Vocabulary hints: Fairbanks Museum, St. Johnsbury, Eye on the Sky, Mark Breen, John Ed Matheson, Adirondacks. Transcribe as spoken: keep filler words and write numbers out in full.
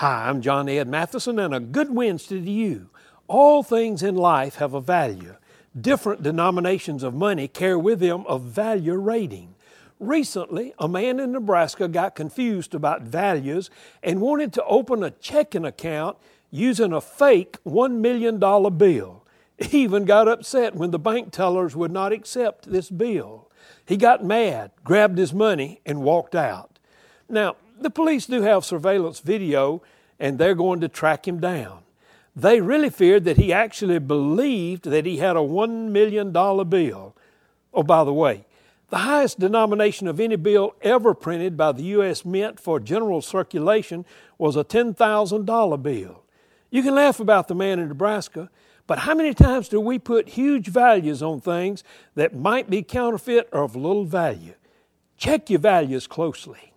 Hi, I'm John Ed Matheson, and a good Wednesday to you. All things in life have a value. Different denominations of money carry with them a value rating. Recently, a man in Nebraska got confused about values and wanted to open a checking account using a fake one million dollars bill. He even got upset when the bank tellers would not accept this bill. He got mad, grabbed his money, and walked out. Now, the police do have surveillance video, and they're going to track him down. They really feared that he actually believed that he had a one million dollars bill. Oh, by the way, the highest denomination of any bill ever printed by the U S Mint for general circulation was a ten thousand dollars bill. You can laugh about the man in Nebraska, but how many times do we put huge values on things that might be counterfeit or of little value? Check your values closely.